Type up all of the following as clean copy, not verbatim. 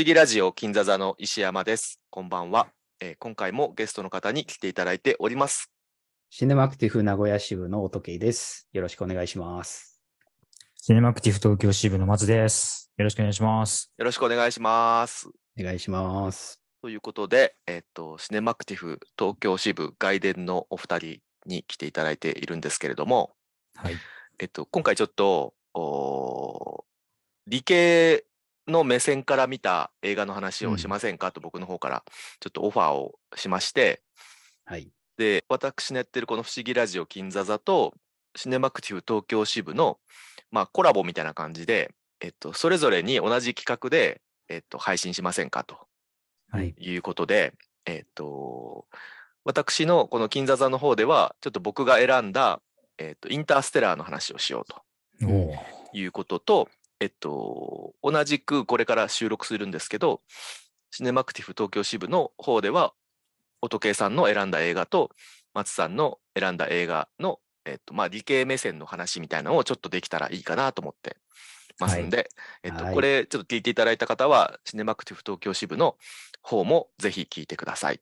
思議ラジオ金座座の石山です。こんばんは、今回もゲストの方に来ていただいております。シネマアクティフ名古屋支部の乙啓です。よろしくお願いします。シネマアクティフ東京支部の松です。よろしくお願いします。よろしくお願いします。お願いします。ということで、シネマアクティフ東京支部外伝のお二人に来ていただいているんですけれども、はい。今回ちょっと理系の目線から見た映画の話をしませんか、と僕の方からちょっとオファーをしまして、はい、で私のやってるこの不思議ラジオ金座座とシネマクティフ東京支部の、コラボみたいな感じで、それぞれに同じ企画で、配信しませんかと、はい、いうことで、私のこの金座座の方ではちょっと僕が選んだ、インターステラーの話をしようということと、同じくこれから収録するんですけど、シネマクティフ東京支部の方では乙啓さんの選んだ映画と松さんの選んだ映画の、理系目線の話みたいなのをちょっとできたらいいかなと思ってますんで、はい、これちょっと聞いていただいた方はシネマクティフ東京支部の方もぜひ聞いてください。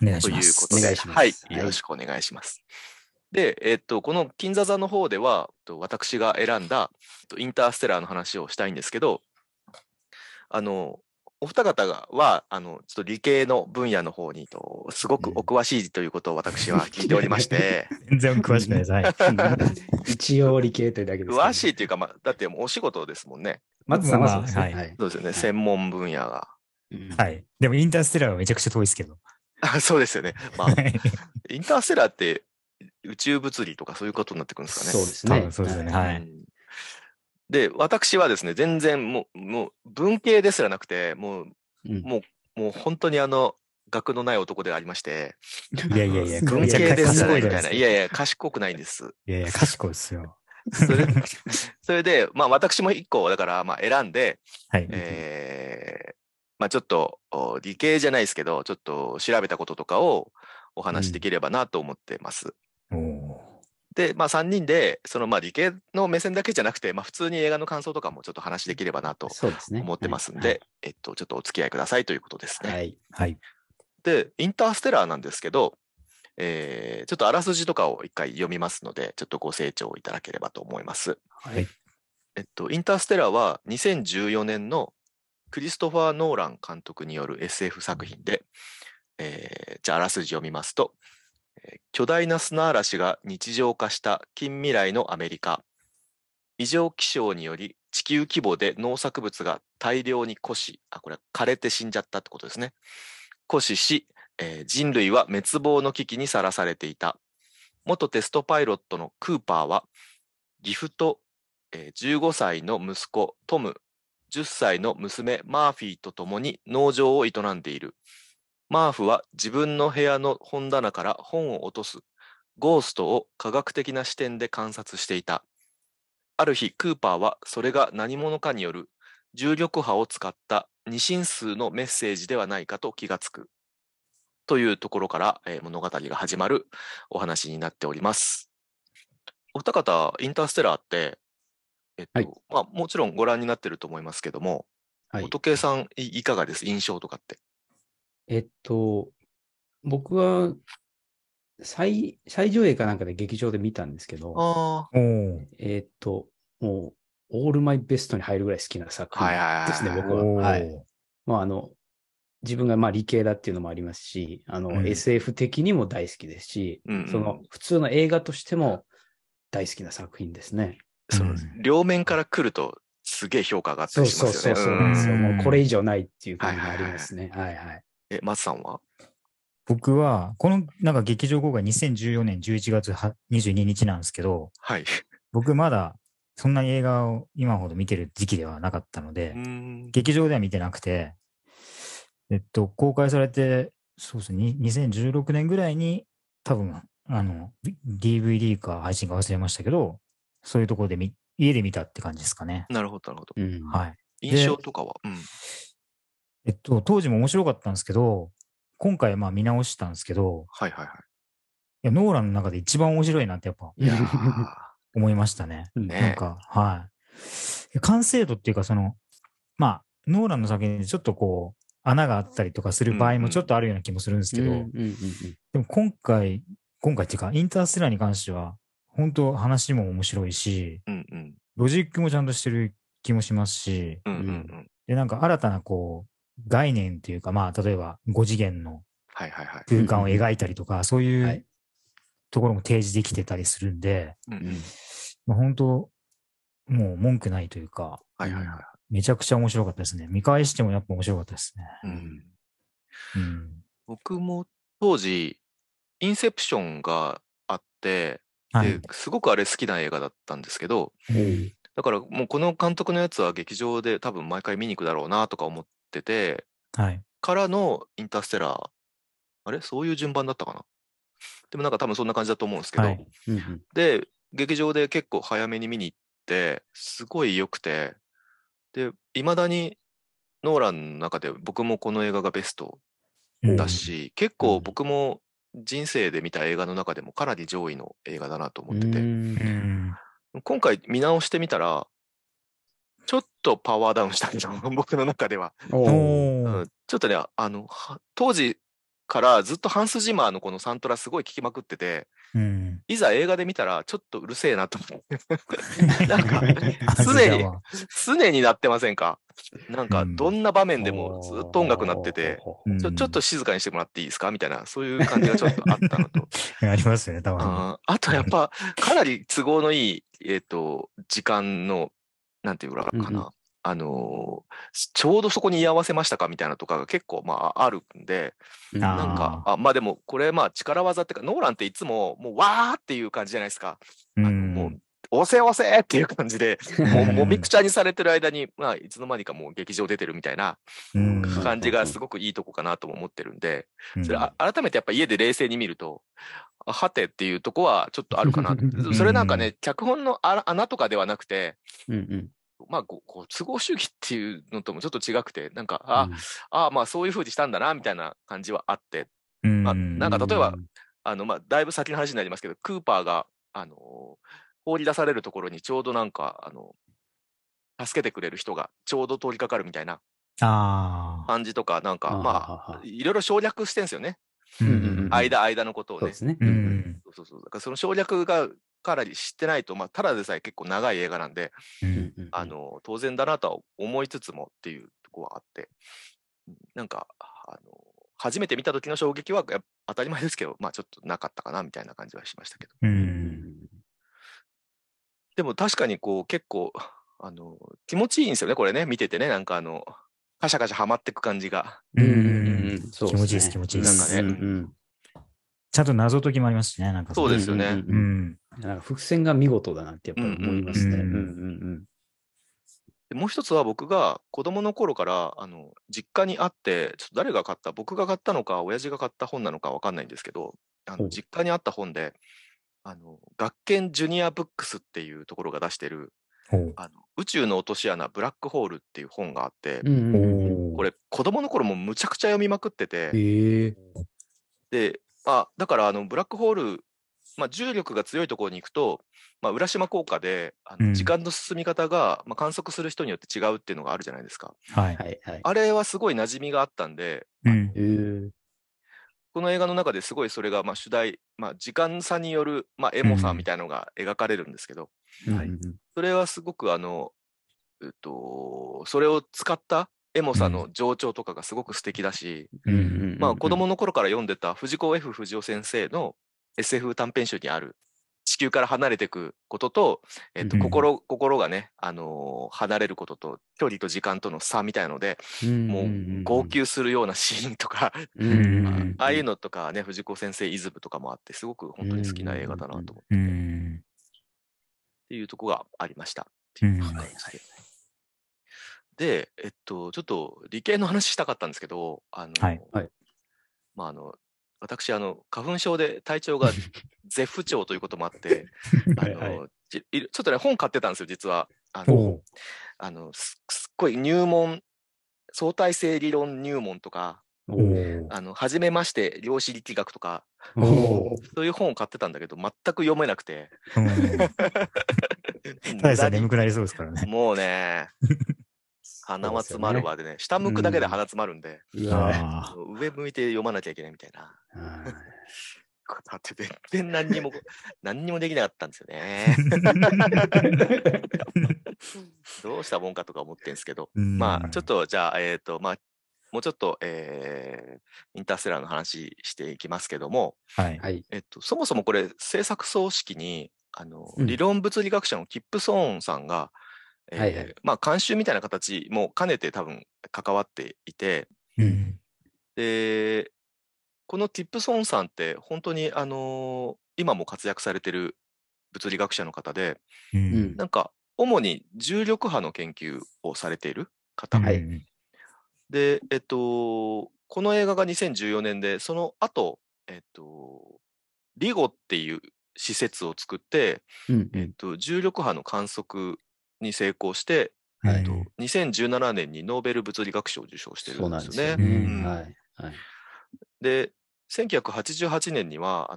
お願いします。ということで、お願いします。はい、よろしくお願いします。はいで、この金座座の方では、私が選んだインターステラーの話をしたいんですけど、お二方はちょっと理系の分野の方にすごくお詳しいということを私は聞いておりまして、全然詳しくないです、はい、一応理系というだけです、ね、詳しいというか、だってもうお仕事ですもんね。松さんはそうですね、はい、そうですよね、はい、専門分野が、はい、でもインターステラーはめちゃくちゃ遠いですけどそうですよね、インターステラーって宇宙物理とかそういうことになってくるんですかね。そうですね。多分そうですね。はい。で、私はですね、全然もう文系ですらなくて、もう本当に学のない男でありまして、いや文系ですらないみたいな、賢くないんです。賢いですよ。それで私も一個だから選んで、はい。ちょっと理系じゃないですけど、ちょっと調べたこととかをお話しできればなと思ってます。で、3人でその理系の目線だけじゃなくて、普通に映画の感想とかもちょっと話できればなと思ってますんで、はいはい、ちょっとお付き合いくださいということですね。はいはい、で、インターステラーなんですけど、ちょっとあらすじとかを一回読みますので、ちょっとご清聴いただければと思います。はい、インターステラーは2014年のクリストファー・ノーラン監督による SF 作品で、じゃああらすじ読みますと、巨大な砂嵐が日常化した近未来のアメリカ。異常気象により地球規模で農作物が大量に枯死、これは枯れて死んじゃったってことですね。枯死し、人類は滅亡の危機にさらされていた。元テストパイロットのクーパーは、義父と、15歳の息子トム、10歳の娘マーフィーと共に農場を営んでいる。マーフは自分の部屋の本棚から本を落とすゴーストを科学的な視点で観察していた。ある日、クーパーはそれが何者かによる重力波を使った二進数のメッセージではないかと気がつく。というところから物語が始まるお話になっております。お二方、インターステラーって、はい、もちろんご覧になってると思いますけども、乙啓さんいかがです？印象とかって。僕は最上映かなんかで劇場で見たんですけど、もう、オールマイベストに入るぐらい好きな作品ですね、僕は。はい。自分が理系だっていうのもありますし、SF 的にも大好きですし、普通の映画としても大好きな作品ですね。両面から来ると、すげえ評価上がったりしますよね。そうなんですよ。もうこれ以上ないっていう感じがありますね。はいはい。松さんは？僕はこの劇場公開2014年11月22日なんですけど、はい、僕まだそんなに映画を今ほど見てる時期ではなかったので、劇場では見てなくて、公開されてそうですね、2016年ぐらいに多分DVD か配信か忘れましたけど、そういうところで家で見たって感じですかね。なるほどなるほど。うん、はい。印象とかは。うん。当時も面白かったんですけど、今回見直したんですけど、はいはいはい。ノーランの中で一番面白いなって思いましたね。ね。完成度っていうか、ノーランの作品でちょっとこう穴があったりとかする場合もちょっとあるような気もするんですけど、でも今回っていうかインターステラーに関しては本当話も面白いし、うんうん、ロジックもちゃんとしてる気もしますし、うんうんうん、でなんか新たなこう概念というか、まあ例えば5次元の空間を描いたりとか、はいはいはい、そういうところも提示できてたりするんで、はいうんうんまあ、本当もう文句ないというか、はいはいはい、めちゃくちゃ面白かったですね。見返してもやっぱ面白かったですね、うんうん、僕も当時インセプションがあってですごくあれ好きな映画だったんですけど、はい、だからもうこの監督のやつは劇場で多分毎回見に行くだろうなとか思ってて、はい、からのインターステラー、あれそういう順番だったかな、でもなんか多分そんな感じだと思うんですけど、はい、で劇場で結構早めに見に行ってすごい良くて、で未だにノーランの中で僕もこの映画がベストだし、結構僕も人生で見た映画の中でもかなり上位の映画だなと思ってて、今回見直してみたらちょっとパワーダウンしたんじゃん僕の中では、うん、ちょっとね当時からずっとハンス・ジマーのこのサントラすごい聞きまくってて、うん、いざ映画で見たらちょっとうるせえなと思ってなんか常になってませんか、なんかどんな場面でもずっと音楽なってて、うん、ちょっと静かにしてもらっていいですかみたいな、そういう感じがちょっとあったのとありますよね、多分 あとやっぱかなり都合のいい時間のなんていうかな、うん、ちょうどそこに居合わせましたかみたいなとかが結構まああるんで、なんかまあでもこれまあ力技ってか、ノーランっていつももうわーっていう感じじゃないですか、もう押せ押せっていう感じでもうミクチャーにされてる間に、まあいつの間にかもう劇場出てるみたいな感じがすごくいいとこかなとも思ってるんで、それ改めてやっぱ家で冷静に見るとはてっていうとこはちょっとあるかなそれなんかね、脚本の穴とかではなくて、まあ、都合主義っていうのともちょっと違くて、なんか、まあそういう風にしたんだなみたいな感じはあって、まあ、なんか例えばまあ、だいぶ先の話になりますけど、クーパーが、放り出されるところにちょうどなんか、助けてくれる人がちょうど通りかかるみたいな感じとか、なんかまあいろいろ省略してるんですよね、間のことをね。そうですね、そうそう、だからその省略がかなり知ってないと、まあ、ただでさえ結構長い映画なんで、当然だなとは思いつつもっていうとこはあって、なんか初めて見た時の衝撃は当たり前ですけど、まあちょっとなかったかなみたいな感じはしましたけど、でも確かにこう結構気持ちいいんですよね、これね、見ててね、なんかカシャカシャハマってく感じが、そうですね、気持ちいいです、気持ちいいです、なんかね、ちゃんと謎解きもありますしね、なんかそうですよね、なんか伏線が見事だなってやっぱり思いますね。もう一つは、僕が子供の頃から実家にあって、ちょっと誰が買った、僕が買ったのか親父が買った本なのか分かんないんですけど、実家にあった本で学研ジュニアブックスっていうところが出してる宇宙の落とし穴ブラックホールっていう本があって、これ子供の頃もむちゃくちゃ読みまくってて、でだからブラックホール、まあ、重力が強いところに行くと、まあ、浦島効果で時間の進み方が、まあ、観測する人によって違うっていうのがあるじゃないですか、はいはいはい、あれはすごい馴染みがあったんで、この映画の中ですごいそれがまあ主題、まあ、時間差による、まあ、エモさみたいなのが描かれるんですけど、はい、それはすごくそれを使ったエモさの情緒とかがすごく素敵だし、まあ子供の頃から読んでた藤子 F 不二雄先生の SF 短編集にある地球から離れていくことと、心がね、離れることと距離と時間との差みたいので、もう号泣するようなシーンとかああいうのとかね、藤子先生イズムとかもあって、すごく本当に好きな映画だなと思って、っていうとこがありましたっていう感じで。で、ちょっと理系の話したかったんですけど、はいはい、まあ私花粉症で体調が絶不調ということもあってちょっとね、本買ってたんですよ、実は。すっごい入門、相対性理論入門とか、初めまして量子力学とか、そういう本を買ってたんだけど全く読めなくて大さん眠くなりそうですからね、もうね鼻は詰まるわでね、下向くだけで鼻詰まるんで、上向いて読まなきゃいけないみたいな。だって全然何にもできなかったんですよね。どうしたもんかとか思ってるんですけど、まあちょっとじゃあ、まあもうちょっと、インターステラーの話していきますけども、はい、そもそもこれ制作総指揮に理論物理学者のキップソーンさんが、まあ監修みたいな形も兼ねて多分関わっていて、でこのティップソーンさんって本当に今も活躍されてる物理学者の方で、なんか主に重力波の研究をされている方、でこの映画が2014年で、その後リゴっていう施設を作って、重力波の観測に成功して、2017年にノーベル物理学賞を受賞してるんですよね。で1988年には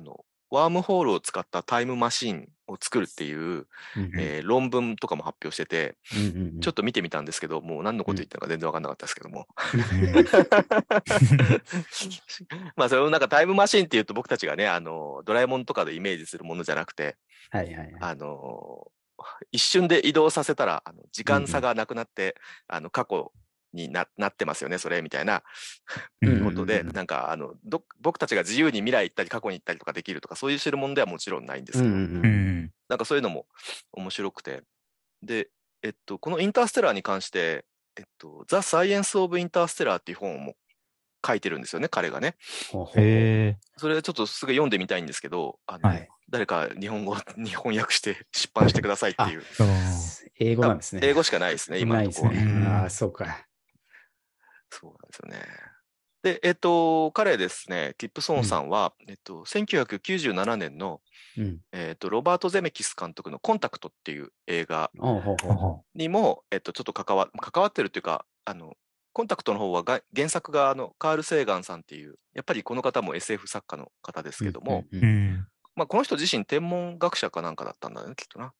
ワームホールを使ったタイムマシンを作るっていう、論文とかも発表してて、ちょっと見てみたんですけど、もう何のこと言ったのか全然分かんなかったですけども。まあそれをなんかタイムマシンっていうと僕たちがね、ドラえもんとかでイメージするものじゃなくて、一瞬で移動させたら時間差がなくなって、過去に なってますよねそれみたいなことで、なんか僕たちが自由に未来行ったり過去に行ったりとかできるとか、そういう代物ではもちろんないんですけど、なんかそういうのも面白くて、でこのインターステラーに関して「ザ・サイエンス・オブ・インターステラー」っていう本も書いてるんですよね彼がね。それちょっとすぐ読んでみたいんですけど、誰か日本訳して出版してくださいっていう。英語なんですね。英語しかないですね今のところ。あ、そうか。そうなんですよね。で、彼ですね、ティップソーンさんは、1997年の、ロバート・ゼメキス監督のコンタクトっていう映画にも、ちょっと関わってるというか、コンタクトの方は原作がカール・セーガンさんっていう、やっぱりこの方も SF 作家の方ですけども、まあこの人自身天文学者かなんかだったんだよね、きっとな。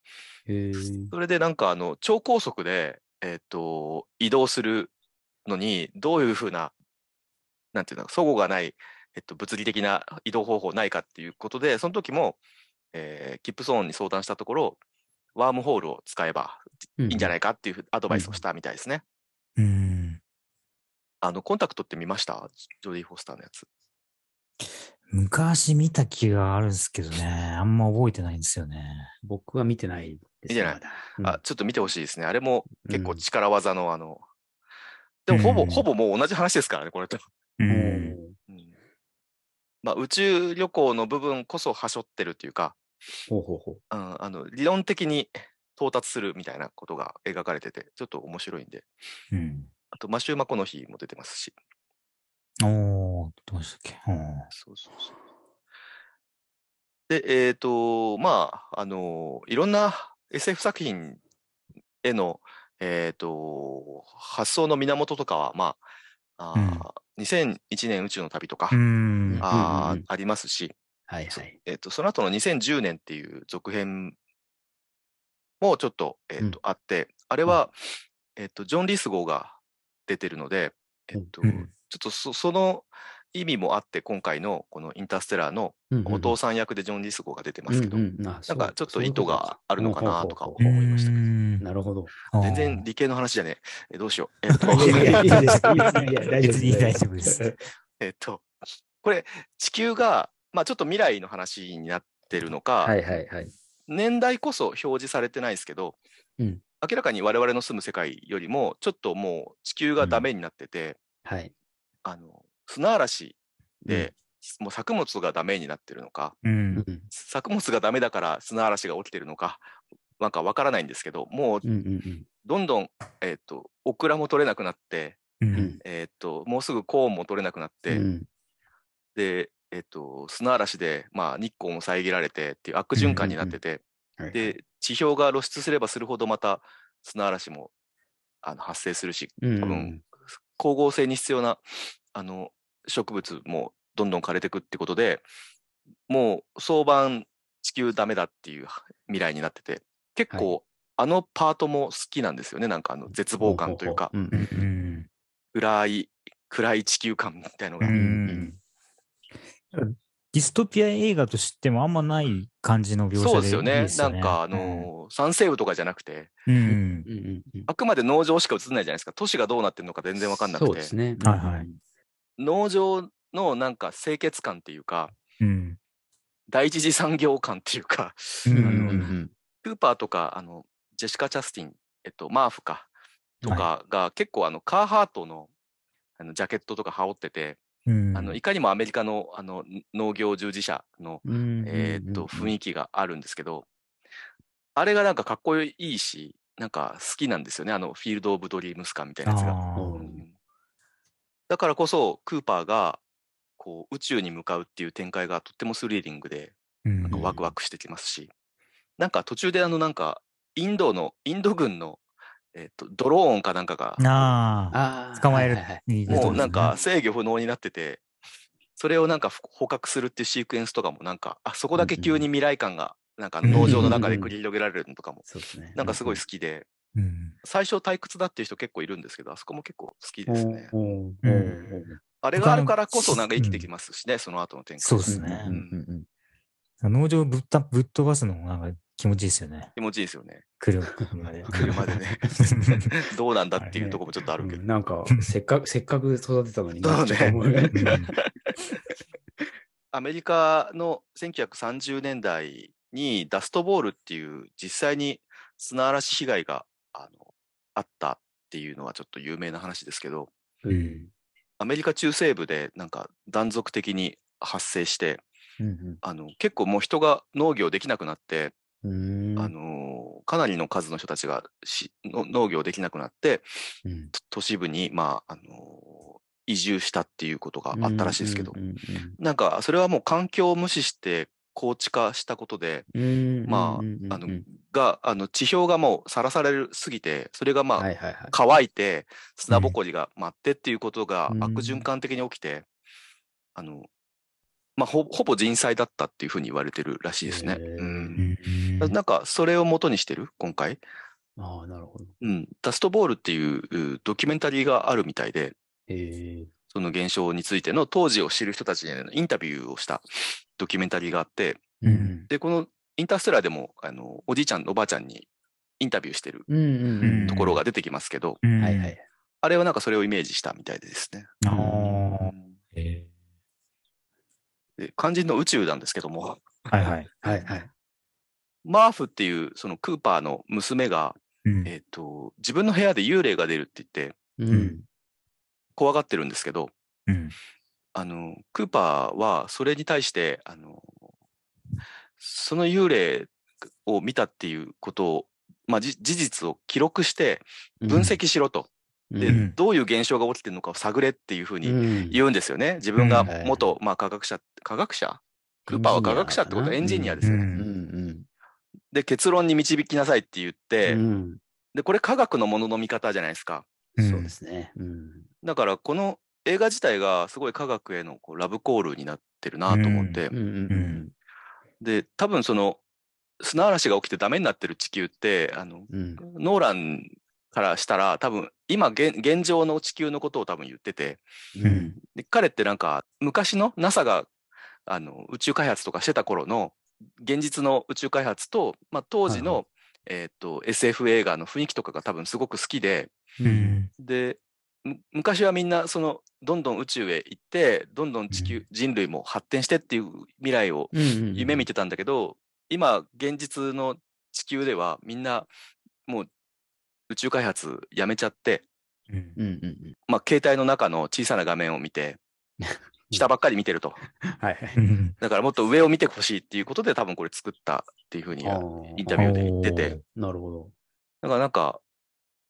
それでなんか超高速で、移動するのにどういうふうな、なんていうの、齟齬がない、物理的な移動方法ないかっていうことで、その時も、キップソーンに相談したところ、ワームホールを使えばいいんじゃないかっていうアドバイスをしたみたいですね。コンタクトって見ました？ジョディ・フォスターのやつ。昔見た気があるんですけどね、あんま覚えてないんですよね。僕は見てないです。見てない。あ、ちょっと見てほしいですね。あれも結構力技のでもほぼもう同じ話ですからね、これと。まあ、宇宙旅行の部分こそはしょってるというか、理論的に到達するみたいなことが描かれてて、ちょっと面白いんで。あと、マシュー・マコノヒーも出てますし。どうしたっけ。で、まあ、いろんな SF 作品への、発想の源とかは、まあ、2001年宇宙の旅とか、ありますし、その後の2010年っていう続編もちょっと、あって、あれは、ジョン・リスゴーが出てるので、ちょっとその意味もあって、今回のこのインターステラーのお父さん役でジョン・リスゴーが出てますけど、なんかちょっと意図があるのかなとか思いましたけど。なるほど。全然理系の話じゃねえ。どうしよう。別に大丈夫です。これ、地球が、まあちょっと未来の話になってるのか、年代こそ表示されてないですけど、明らかに我々の住む世界よりも、ちょっともう地球がダメになってて、砂嵐で、もう作物がダメになってるのか、作物がダメだから砂嵐が起きてるのか、なんかわからないんですけど、もうどんどん、オクラも取れなくなって、もうすぐコーンも取れなくなって、で、砂嵐で、まあ、日光も遮られてっていう悪循環になってて、で、地表が露出すればするほどまた砂嵐も発生するし、多分、光合成に必要な植物もどんどん枯れていくってことで、もう早晩地球ダメだっていう未来になってて、結構あのパートも好きなんですよね。なんかあの絶望感というか、暗い地球感みたいなのが、ディストピア映画としてもあんまない感じの描写で、そうですよね。いいですよね。なんか三西部とかじゃなくて、あくまで農場しか映んないじゃないですか。都市がどうなってるのか全然分かんなくて、そうですね。はいはい。農場のなんか清潔感っていうか、第一次産業感っていうか、クーパーとかジェシカ・チャスティン、マーフかとかが、はい、結構カーハートの、ジャケットとか羽織ってて、いかにもアメリカの、農業従事者の、雰囲気があるんですけど、あれがなんかかっこいいし、なんか好きなんですよね。フィールド・オブ・ドリームス感みたいなやつが。だからこそクーパーがこう宇宙に向かうっていう展開がとってもスリリングで、なんかワクワクしてきますし、なんか途中でなんかインド軍のドローンかなんかが捕まえる、もうなんか制御不能になってて、それをなんか捕獲するっていうシークエンスとかも、なんかそこだけ急に未来感がなんか農場の中で繰り広げられるのとかもなんかすごい好きで、最初退屈だっていう人結構いるんですけど、あそこも結構好きですね。あれがあるからこそなんか生きてきますしね、その後の展開。そうですね。農場をぶっ飛ばすのもなんか気持ちいいですよね。気持ちいいですよね。車でね。どうなんだっていうところもちょっとあるけど。なんか、せっかく育てたのに。そうね。アメリカの1930年代にダストボールっていう実際に砂嵐被害があったっていうのはちょっと有名な話ですけど、アメリカ中西部でなんか断続的に発生して、結構もう人が農業できなくなって、かなりの数の人たちが農業できなくなって、都市部に、移住したっていうことがあったらしいですけど、なんかそれはもう環境を無視して高地化したことで、地表がもうさらされすぎて、それが乾いて砂ぼこりが舞ってっていうことが悪循環的に起きて、ほぼ人災だったっていうふうに言われてるらしいですね。なんかそれを元にしてる今回。ああ、なるほど。ダストボールっていうドキュメンタリーがあるみたいで、その現象についての当時を知る人たちへのインタビューをしたドキュメンタリーがあって、でこのインターステラーでもおじいちゃんおばあちゃんにインタビューしてるところが出てきますけど、あれはなんかそれをイメージしたみたいでですね。肝心の宇宙なんですけども、マーフっていうそのクーパーの娘が、自分の部屋で幽霊が出るって言って、怖がってるんですけど、クーパーはそれに対してその幽霊を見たっていうことを、事実を記録して分析しろと。で、どういう現象が起きてるのかを探れっていうふうに言うんですよね。自分が元、科学者クーパーは科学者ってことはエンジニアですよね。で、結論に導きなさいって言って、で、これ科学のものの見方じゃないですか。そうですね。だから、この映画自体がすごい科学へのラブコールになってるなと思って。で、多分その、砂嵐が起きてダメになってる地球って、ノーランからしたら多分今 現状の地球のことを多分言ってて、で彼ってなんか昔の NASA が宇宙開発とかしてた頃の現実の宇宙開発と、当時の、SF 映画の雰囲気とかが多分すごく好きで、で昔はみんなそのどんどん宇宙へ行ってどんどん地球、人類も発展してっていう未来を夢見てたんだけど、今現実の地球ではみんなもう宇宙開発やめちゃって、携帯の中の小さな画面を見て、下ばっかり見てると。だからもっと上を見てほしいっていうことで多分これ作ったっていうふうにインタビューで言ってて。なるほど。だ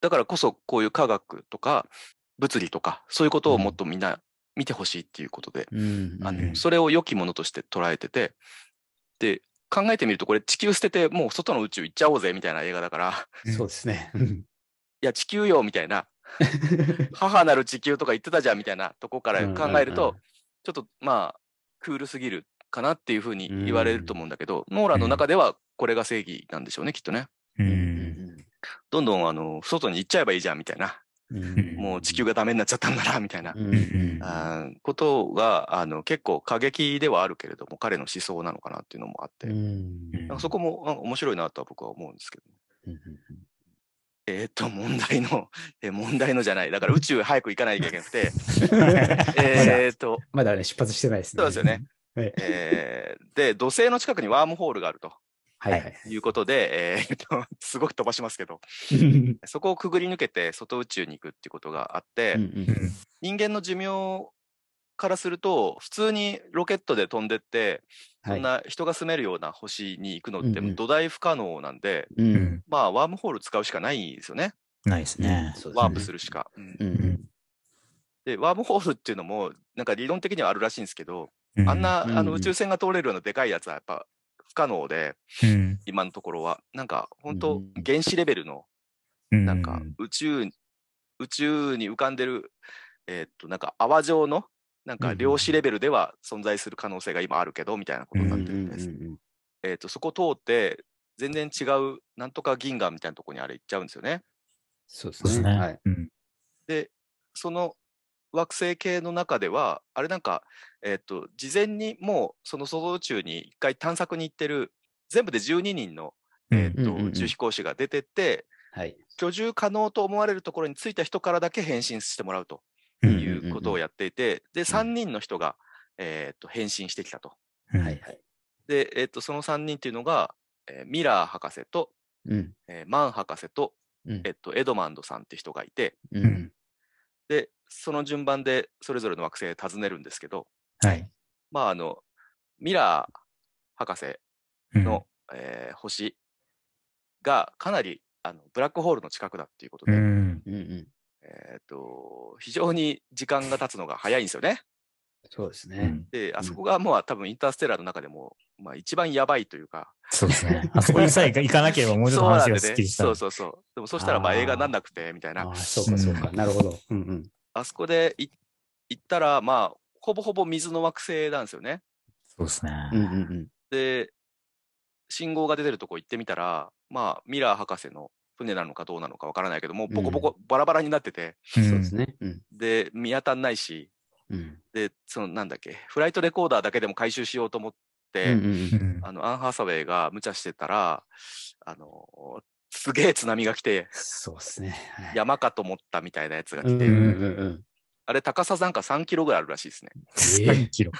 からこそこういう科学とか物理とかそういうことをもっとみんな見てほしいっていうことで、それを良きものとして捉えてて、で、考えてみるとこれ地球捨ててもう外の宇宙行っちゃおうぜみたいな映画だから。そうですね。いや地球よみたいな母なる地球とか言ってたじゃんみたいなとこから考えるとちょっとクールすぎるかなっていうふうに言われると思うんだけど、ノーランの中ではこれが正義なんでしょうねきっとね。どんどん外に行っちゃえばいいじゃんみたいな、うん、もう地球がダメになっちゃったんだなみたいな、うん、ことが結構過激ではあるけれども彼の思想なのかなっていうのもあって、うん、なんかそこも面白いなとは僕は思うんですけど、ね、うん問題のじゃない。だから宇宙へ早く行かないといけなくて。まだね、出発してないですね。そうですよね。で、土星の近くにワームホールがあると。はい。いうことで、すごく飛ばしますけど、そこをくぐり抜けて外宇宙に行くっていうことがあって、人間の寿命からすると、普通にロケットで飛んでって、そんな人が住めるような星に行くのって土台不可能なんで、うんうん、まあワームホール使うしかないですよね。ないですね。ワープするしか。うんうん、でワームホールっていうのもなんか理論的にはあるらしいんですけど、うん、あんな宇宙船が通れるようなでかいやつはやっぱ不可能で、うん、今のところはなんか本当原子レベルのなんか宇宙に浮かんでるなんか泡状のなんか量子レベルでは存在する可能性が今あるけどみたいなことになってるんです。そこ通って全然違うなんとか銀河みたいなところにあれ行っちゃうんですよね。そうですね。はい。うん、でその惑星系の中ではあれなんか事前にもうその外宇宙に一回探索に行ってる全部で12人の宇宙飛行士が出てって、はい、居住可能と思われるところに着いた人からだけ返信してもらうと。いうことをやっていて、で3人の人が、返信してきたと。はいはい、で、その3人っていうのが、ミラー博士と、うんマン博士と、うんエドマンドさんって人がいて、うん、でその順番でそれぞれの惑星訪ねるんですけど、はい、まあミラー博士の、うん星がかなりブラックホールの近くだっていうことで。うんうんうん非常に時間が経つのが早いんですよね。そうですね。で、あそこがもう多分インターステラーの中でも、まあ、一番やばいというか。そうですね。あそこにさえ行かなければもうちょっと話がスッキリした。そうそうそう。でもそしたらまあ映画になんなくてみたいな。あ、そうかそうか。なるほど。うんうん。あそこで行ったらまあほぼほぼ水の惑星なんですよね。そうですね。うんうんうん。で、信号が出てるとこ行ってみたら、まあミラー博士の船なのかどうなのかわからないけどもうボコボコバラバラになってて、うん、そうですね、うん、で見当たんないし、うん、でそのなんだっけフライトレコーダーだけでも回収しようと思って、うんうんうん、アン・ハサウェイが無茶してたらすげえ津波が来てそうですね、はい、山かと思ったみたいなやつが来て、うんうんうん、あれ高さなんか3キロぐらいあるらしいですね3キロ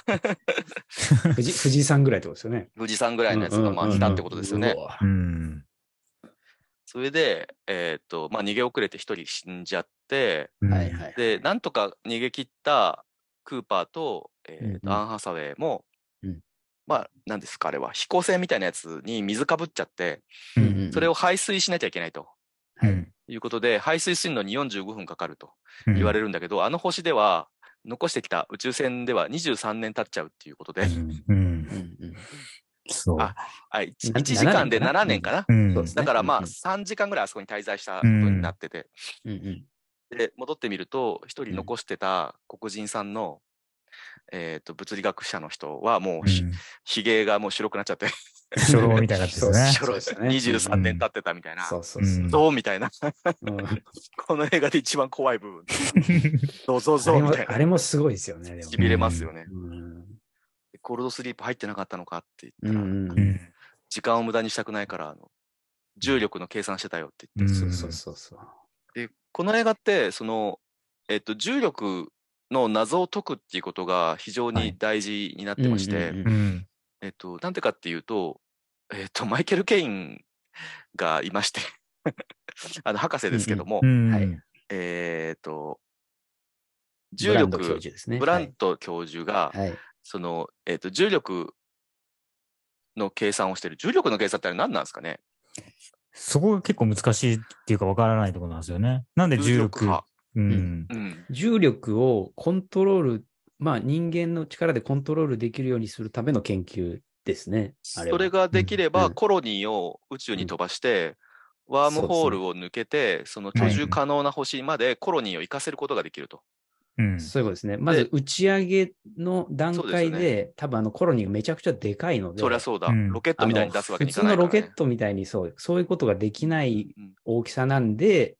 富士山ぐらいってことですよね富士山ぐらいのやつがまあ来たってことですよねうんそれで、まあ、逃げ遅れて一人死んじゃって、はいはいはい、で、なんとか逃げ切ったクーパーと、うん、アン・ハサウェイも、うん、まあ、なんですか、あれは、飛行船みたいなやつに水かぶっちゃって、うん、それを排水しなきゃいけないと、うん、いうことで、排水するのに45分かかると言われるんだけど、うん、あの星では、残してきた宇宙船では23年経っちゃうっていうことで、うんうんうんそう1時間で7年かな、うん、だからまあ3時間ぐらいあそこに滞在したことになってて、うんうん、で戻ってみると1人残してた黒人さんの、物理学者の人はもうひげ、うん、がもう白くなっちゃって初老みたいなですね23年経ってたみたいな、うん、そうみたいな、うん、この映画で一番怖い部分そうみたいなあれもすごいですよねしびれますよね、うんコールドスリープ入ってなかったのかって言ったら、うん、時間を無駄にしたくないから重力の計算してたよって言って、うん、そうでこの映画ってその、重力の謎を解くっていうことが非常に大事になってましてなんでかっていうと、マイケル・ケインがいまして博士ですけども、うんうんはい、重力ブラント教授が、はいはいその重力の計算をしてる重力の計算ってあれ何なんですかねそこが結構難しいっていうか分からないところなんですよねなんで重力、うんうん、重力をコントロールまあ人間の力でコントロールできるようにするための研究ですねあれはそれができれば、うん、コロニーを宇宙に飛ばして、うん、ワームホールを抜けてその居住可能な星までコロニーを行かせることができるとうん、そういうことですね。まず打ち上げの段階 で、多分コロニーがめちゃくちゃでかいので、そりゃそうだ、うん、ロケットみたいに出すわけにいかないから、ね、普通のロケットみたいにそういうことができない大きさなんで、うん、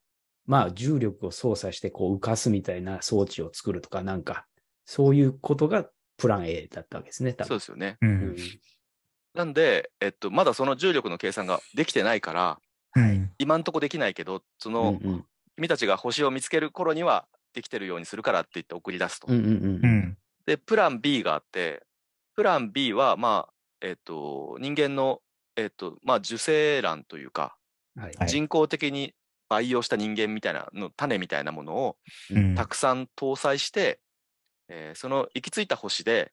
まあ重力を操作してこう浮かすみたいな装置を作るとか、なんかそういうことがプラン A だったわけですね。多分そうですよね、うんうん、なんで、まだその重力の計算ができてないから、うん、今んとこできないけど、その、うんうん、君たちが星を見つける頃にはできてるようにするからって言って送り出すと、うんうんうん、でプラン B があって、プラン B は、まあ人間の、まあ、受精卵というか、はい、人工的に培養した人間みたいなの種みたいなものをたくさん搭載して、うんその行き着いた星で、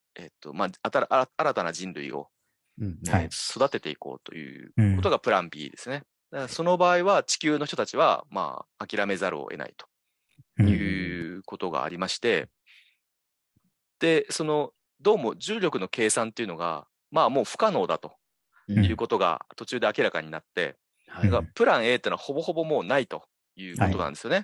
まあ、新たな人類を、うんはい育てていこうということがプラン B ですね、うん、だからその場合は地球の人たちは、まあ、諦めざるを得ないということがありまして、うん、でそのどうも重力の計算っていうのがまあもう不可能だということが途中で明らかになって、うん、だからプラン A っていうのはほぼほぼもうないということなんですよね、は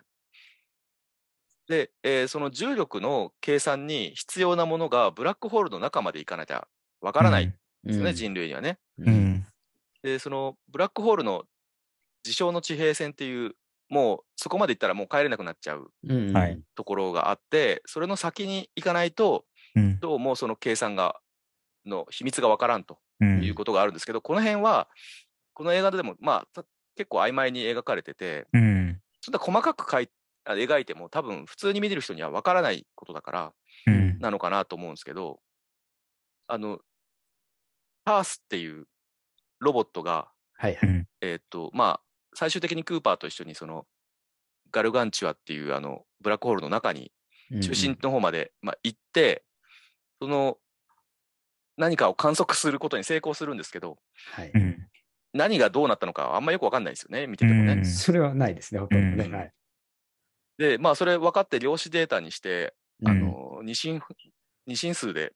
い、で、その重力の計算に必要なものがブラックホールの中まで行かなきゃわからないですね、うん、人類にはね、うん、でそのブラックホールの事象の地平線っていう、もうそこまで行ったらもう帰れなくなっちゃうところがあって、うん、それの先に行かないと、うん、どうもその計算がの秘密がわからんということがあるんですけど、うん、この辺はこの映画でも、まあ、結構曖昧に描かれてて、うん、ちょっと細かく描いても多分普通に見てる人にはわからないことだから、うん、なのかなと思うんですけど、タースっていうロボットが、はいはい、まあ最終的にクーパーと一緒にそのガルガンチュアっていうブラックホールの中に中心の方まで、まあ、行って、うん、その何かを観測することに成功するんですけど、はい、何がどうなったのかあんまよく分かんないですよね、見ててもね、うん、それはないですね、ほとんどね、うんはい、でまあそれ分かって量子データにして2進数で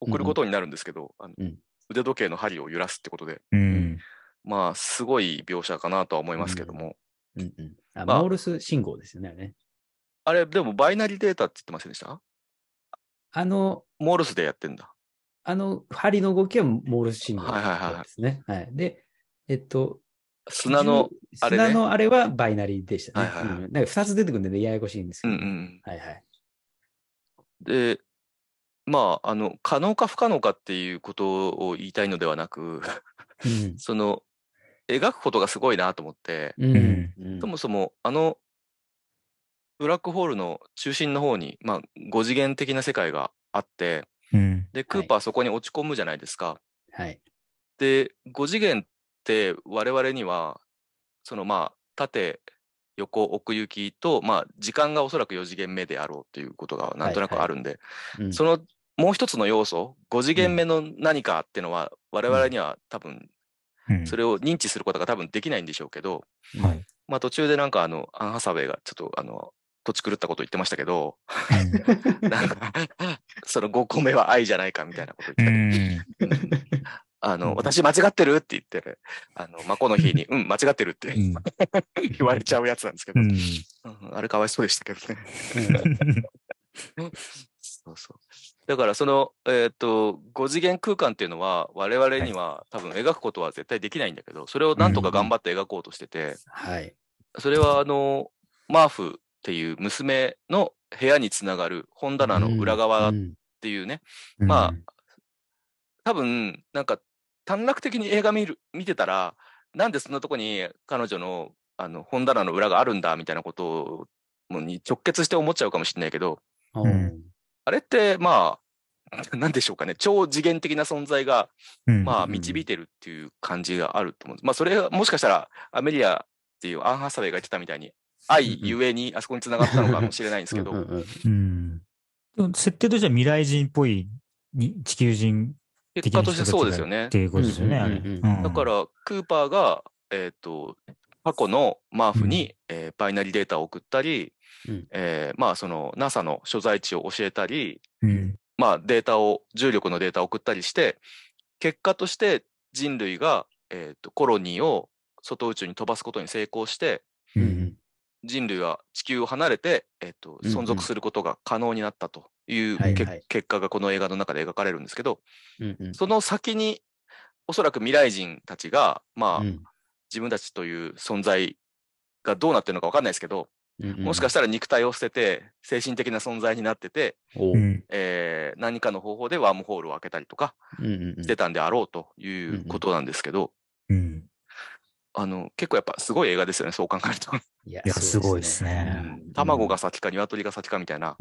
送ることになるんですけど、うん腕時計の針を揺らすってことで、うんまあすごい描写かなとは思いますけども、うんうんうんまあ、モールス信号ですよね。あれでもバイナリーデータって言ってませんでした？モールスでやってんだ。針の動きはモールス信号ですね。はいはいはいはい、で砂のあれはバイナリーでしたね。はいはいはいうん、なんか2つ出てくるんで、ね、ややこしいんですけど。うんうんはいはい、でまあ可能か不可能かっていうことを言いたいのではなく、うん、その描くことがすごいなと思って、うんうん、そもそもブラックホールの中心の方に、まあ、5次元的な世界があって、うん、でクーパーそこに落ち込むじゃないですか、はい、で5次元って我々にはそのまあ縦横奥行きと、まあ、時間がおそらく4次元目であろうということがなんとなくあるんで、はいはいうん、そのもう一つの要素5次元目の何かっていうのは我々には多分それを認知することが多分できないんでしょうけど、はい、まあ途中でなんかアン・ハサウェイがちょっと土地狂ったこと言ってましたけどなんかその5個目は愛じゃないかみたいなこと言ったり、うん私間違ってるって言ってる、マコの日に、うん、間違ってるって言われちゃうやつなんですけど、うんうん、あれかわいそうでしたけどね。そうそう。だからその、5次元空間っていうのは、我々には多分描くことは絶対できないんだけど、それをなんとか頑張って描こうとしてて、うん、それはマーフっていう娘の部屋につながる本棚の裏側っていうね、うんうん、まあ、多分なんか短絡的に映画見てたら、なんでそんなとこに彼女の本棚の裏があるんだみたいなことに直結して思っちゃうかもしれないけど、うん、あれってまあ何でしょうかね、超次元的な存在が、うん、まあ導いてるっていう感じがあると思うんです、うん、まあそれがもしかしたらアメリアっていうアン・ハサウェイが言ってたみたいに愛ゆえにあそこに繋がったのかもしれないんですけど、うん、設定としては未来人っぽい地球人結果としてそうですよね。っていうことですよね。だからクーパーが、過去のマーフに、うんバイナリーデータを送ったり、うんまあその NASA の所在地を教えたり、うん、まあデータを重力のデータを送ったりして、結果として人類が、コロニーを外宇宙に飛ばすことに成功して、うん、人類は地球を離れて、存続することが可能になったという、うんうん、結果がこの映画の中で描かれるんですけど、うんうん、その先におそらく未来人たちが、まあうん、自分たちという存在がどうなってるのか分かんないですけど、うんうん、もしかしたら肉体を捨てて精神的な存在になってて、うん何かの方法でワームホールを開けたりとかしてたんであろうということなんですけど、うんうんうん、結構やっぱすごい映画ですよね、そう考えると。いやすごいですね、うん、卵が先か鶏が先かみたいな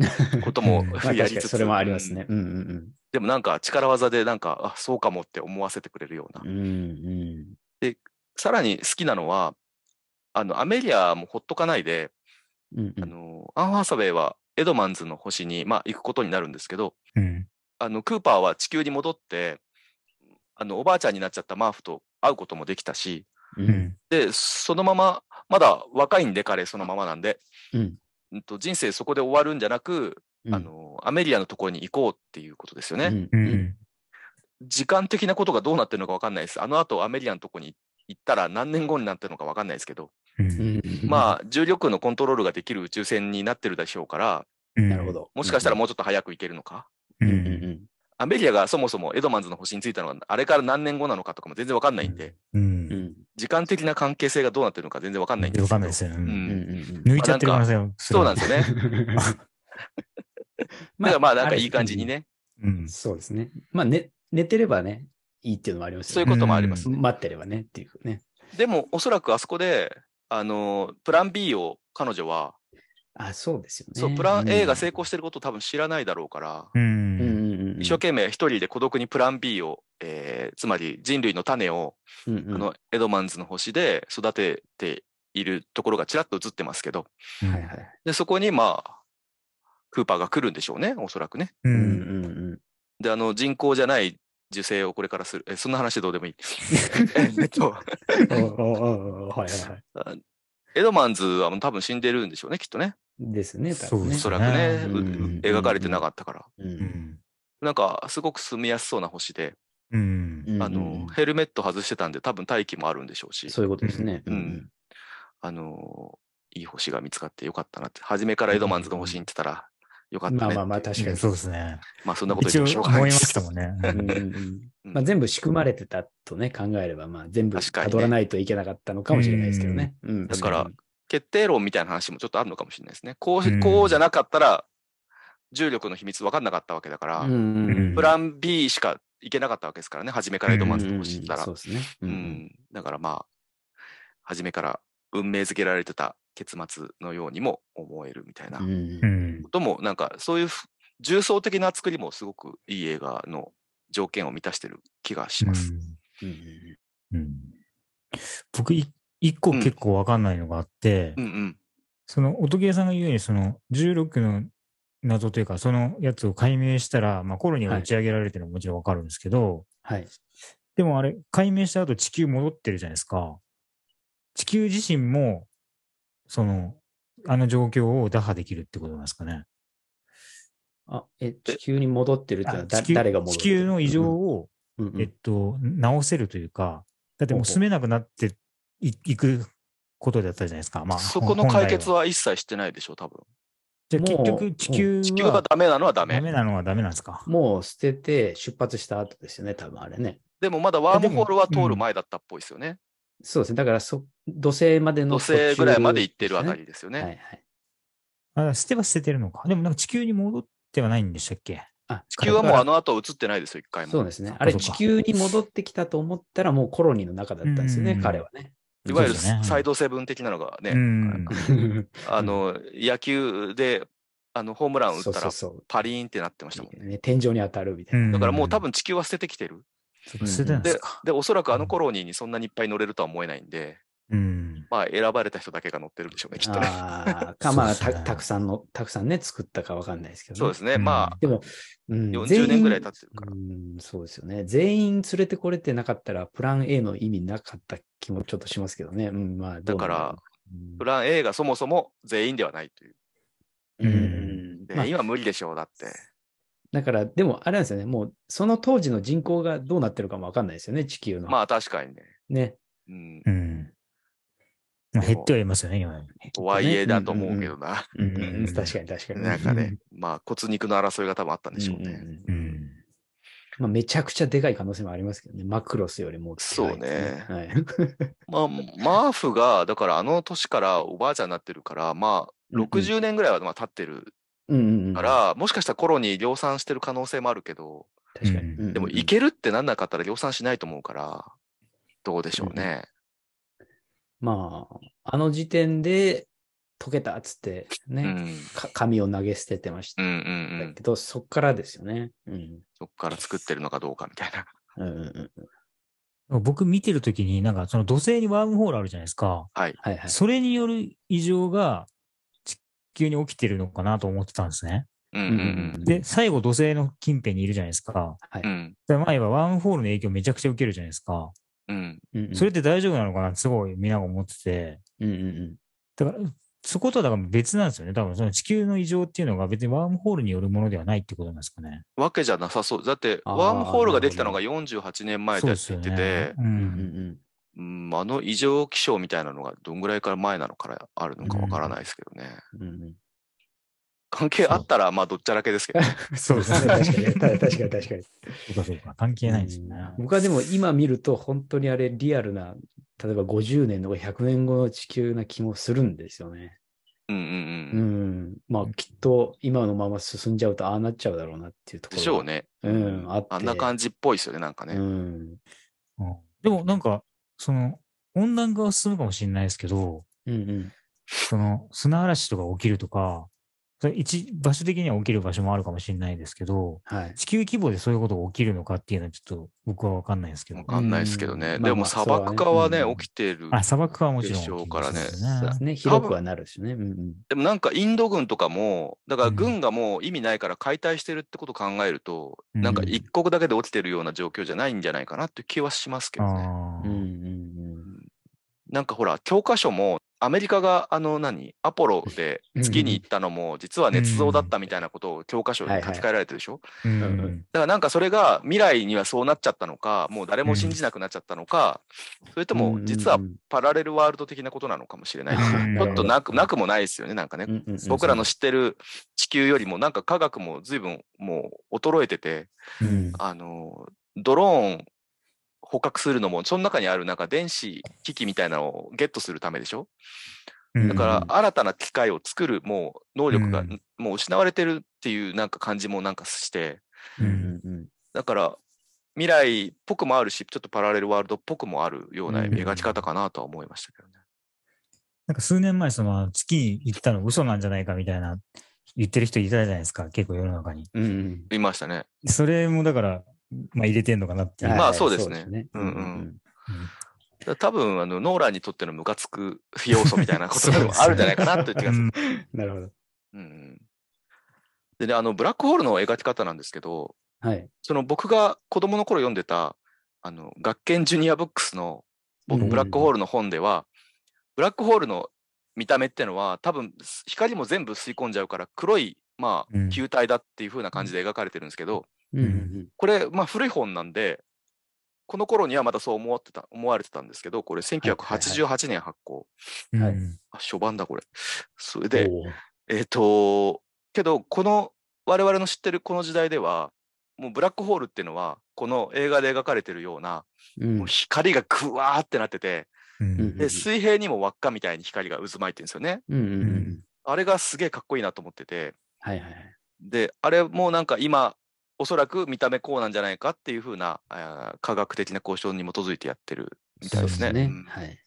こともやりつつ、それもありますね、うんうんうん、でもなんか力技でなんかあそうかもって思わせてくれるような、うんうん、でさらに好きなのはアメリアもほっとかないで、うんうん、アン・ハサウェイはエドマンズの星に、まあ、行くことになるんですけど、うん、クーパーは地球に戻っておばあちゃんになっちゃったマーフと会うこともできたし、うん、でそのまままだ若いんで彼そのままなんで、うん人生そこで終わるんじゃなく、うん、アメリアのところに行こうっていうことですよね、うんうん、時間的なことがどうなってるのか分かんないです。あのあとアメリアのところに行ったら何年後になってるのか分かんないですけどまあ重力のコントロールができる宇宙船になってるでしょうから、うん、なるほどもしかしたらもうちょっと早く行けるのか、うんうんうん、アメリアがそもそもエドマンズの星に着いたのがあれから何年後なのかとかも全然分かんないんで、うんうん、時間的な関係性がどうなってるのか全然分かんないんですけど、分かんないですよ、うんうんうん、抜いちゃってる可能性もそうなんですよねだからまあなんかいい感じにね、うん、そうですねまあ寝てればねいいっていうのもありますよね。そういうこともありますね、うん、待ってればねっていうね。でもおそらくあそこでプラン B を彼女はあそうですよねそうプラン A が成功してることを多分知らないだろうから、うん、一生懸命一人で孤独にプラン B を、つまり人類の種を、うんうん、エドマンズの星で育てているところがちらっと映ってますけど、うんはいはい、でそこにまあクーパーが来るんでしょうねおそらくね、うんうんうん、で人工じゃない受精をこれからするそんな話どうでもいいエドマンズは多分死んでるんでしょうねきっとねですね多分ねおそらくね、うん、描かれてなかったから、うん、なんかすごく住みやすそうな星で、うん、ヘルメット外してたんで多分大気もあるんでしょうしそういうことですね、うんうん、いい星が見つかってよかったなって初めからエドマンズの星に行ってたら、うんよかったね。まあ確かにそうですね。まあそんなこと言ってしょうがないです。一応思いましたもんね。うんまあ、全部仕組まれてたとね考えればまあ全部辿らないといけなかったのかもしれないですけどね。うんうん、だから決定論みたいな話もちょっとあるのかもしれないですね。こうじゃなかったら重力の秘密分かんなかったわけだから、うん、プラン B しかいけなかったわけですからね。初めからエドマンズと知ったら、うんうん、そうですね、うんうん。だからまあ初めから運命づけられてた。結末のようにも思えるみたいなこともなんかそういう重層的な作りもすごくいい映画の条件を満たしてる気がします、うんうんうん、僕一個結構分かんないのがあって、うんうんうん、その音ゲーさんが言うようにその16の謎というかそのやつを解明したら、まあ、コロニーが打ち上げられてるのももちろん分かるんですけど、はい、でもあれ解明した後地球戻ってるじゃないですか。地球自身もその状況を打破できるってことなんですかね。あ地球に戻ってるってのは誰が戻ってる？地球の異常を、うんうん、直せるというか、だってもう住めなくなっていくことだったじゃないですか。まあそこの解決は一切してないでしょ多分。じゃあ結局地球がダメなのはダメ。ダメなのはダメなんですか。もう捨てて出発した後ですよね多分あれね。でもまだワームホールは通る前だったっぽいですよね。そうですね。だから土星までの途中、土星ぐらいまで行ってるあたりですよね。はいはい。あ、捨ては捨ててるのか。でもなんか地球に戻ってはないんでしたっけ？あ、地球はもうあの後映ってないですよ一回も。そうですね。あれ地球に戻ってきたと思ったらもうコロニーの中だったんですよね彼はね。いわゆるサイドセブン的なのがね。野球でホームランを打ったらパリーンってなってましたもんね。そうそうそうね天井に当たるみたいな。だからもう多分地球は捨ててきてる。でおそらくあのコロニーにそんなにいっぱい乗れるとは思えないんで、うん、まあ選ばれた人だけが乗ってるんでしょうねきっとね。あかまあ たくさんね作ったかわかんないですけど、ね。そうですね、うん、まあでも、うん、40年ぐらい経ってるから、うん。そうですよね。全員連れてこれてなかったらプラン A の意味なかった気もちょっとしますけどね。うんまあ、だから、うん、プラン A がそもそも全員ではないという。うん、で、まあ、今無理でしょうだって。だからでもあれなんですよね。もうその当時の人口がどうなってるかも分かんないですよね地球の。まあ確かにね。ね。うん。うん、減ってはいますよね、今。とはいえだと思うけどな。確かに確かに。なんかね、まあ骨肉の争いが多分あったんでしょうね。まあ、めちゃくちゃでかい可能性もありますけどね、マクロスよりも、ね。そうね。はい、まあ、マーフが、だからあの年からおばあちゃんになってるから、まあ、60年ぐらいはまあ経ってるから、もしかしたらコロニー量産してる可能性もあるけど、確かに。でも、いけるってなんなかったら量産しないと思うから、どうでしょうね。まあ、あの時点で、溶けたっつってね、紙を投げ捨ててましたけど、そっからですよね、うん、そっから作ってるのかどうかみたいな、僕見てるときになんかその土星にワームホールあるじゃないですか、はい、それによる異常が地球に起きてるのかなと思ってたんですね、で最後土星の近辺にいるじゃないですか、前はワームホールの影響めちゃくちゃ受けるじゃないですか、それって大丈夫なのかなってすごいみんなが思ってて、だからそことはだから別なんですよね。多分その地球の異常っていうのが別にワームホールによるものではないってことなんですかね。わけじゃなさそう。だってワームホールができたのが48年前だって言ってて、あの異常気象みたいなのがどんぐらいから前なのからあるのかわからないですけどね。関係あったらまあどっちゃらけですけど、ね。そうですね。確かに。そうか関係ないんですよね。僕はでも今見ると本当にあれリアルな。例えば50年とか100年後の地球な気もするんですよね。まあきっと今のまま進んじゃうとああなっちゃうだろうなっていうところでしょうね。あんな感じっぽいですよね、なんかね。でもなんか、その温暖化は進むかもしれないですけど、その砂嵐とか起きるとか、場所的には起きる場所もあるかもしれないですけど、地球規模でそういうことが起きるのかっていうのはちょっと僕は分かんないですけど。分かんないですけどね。でも砂漠化はね、起きてる。砂漠化はもちろん。でしょうからね。広くはなるしね。でもなんかインド軍とかも、だから軍がもう意味ないから解体してるってことを考えると、なんか一国だけで起きてるような状況じゃないんじゃないかなっていう気はしますけどね。なんかほら、教科書も、アメリカがアポロで月に行ったのも実は捏造だったみたいなことを教科書に書き換えられてるでしょ。だからなんかそれが未来にはそうなっちゃったのか、もう誰も信じなくなっちゃったのか、それとも実はパラレルワールド的なことなのかもしれない。ちょっとなくもないですよね、なんかね。僕らの知ってる地球よりもなんか科学も随分もう衰えてて、ドローン捕獲するのもその中にあるなんか電子機器みたいなのをゲットするためでしょ。だから新たな機械を作るもう能力がもう失われてるっていうなんか感じもなんかして、だから未来っぽくもあるしちょっとパラレルワールドっぽくもあるような描き方かなとは思いましたけどね。なんか数年前その月に行ったの嘘なんじゃないかみたいな言ってる人いたじゃないですか、結構世の中に。いましたね。それもだからまあ入れてんのかなっていう。まあそうですね。多分ノーランにとってのムカつく要素みたいなこともあるんじゃないかなという気がする。なるほど。でね、ブラックホールの描き方なんですけど、その僕が子供の頃読んでた学研ジュニアブックスのブラックホールの本では、ブラックホールの見た目ってのは多分光も全部吸い込んじゃうから黒いまあ球体だっていう風な感じで描かれてるんですけど。これ、まあ、古い本なんでこの頃にはまだそう思われてたんですけど、これ1988年発行、初版だこれ。それでけどこの我々の知ってるこの時代ではもうブラックホールっていうのはこの映画で描かれてるような、もう光がグワーってなってて、で水平にも輪っかみたいに光が渦巻いてるんですよね。あれがすげえかっこいいなと思ってて、であれもなんか今おそらく見た目こうなんじゃないかっていうふうな科学的な交渉に基づいてやってるみたいですね。そうですね。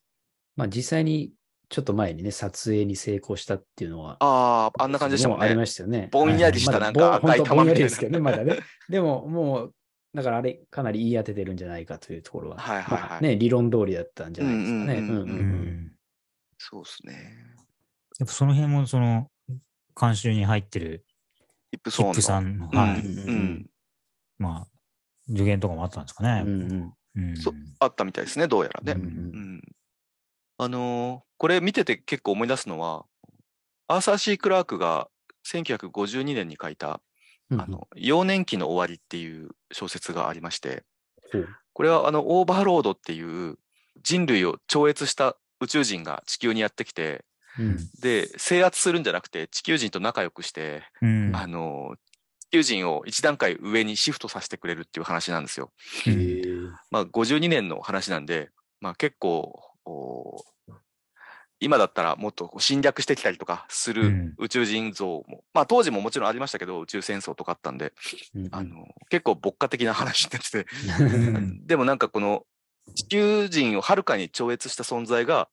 まあ実際にちょっと前にね、撮影に成功したっていうのは。あんな感じでしたもんね。ありましたよね。ぼんやりしたなんか赤い玉みたいな。ぼんやりですけどね、まだね。でももう、だからあれかなり言い当ててるんじゃないかというところは。ね、理論通りだったんじゃないですかね。そうですね。やっぱその辺もその監修に入ってる。イプソンの。まあ、助言とかもあったんですかね。あったみたいですね、どうやらね。これ見てて結構思い出すのは、アーサー・C・クラークが1952年に書いた、幼年期の終わりっていう小説がありまして、これはオーバーロードっていう人類を超越した宇宙人が地球にやってきて、うん、で制圧するんじゃなくて地球人と仲良くして、うん、地球人を一段階上にシフトさせてくれるっていう話なんですよ。まあ52年の話なんで、まあ、結構今だったらもっとこう侵略してきたりとかする宇宙人像も、うん、まあ当時ももちろんありましたけど宇宙戦争とかあったんで、うん、結構牧歌的な話になっててでもなんかこの地球人をはるかに超越した存在が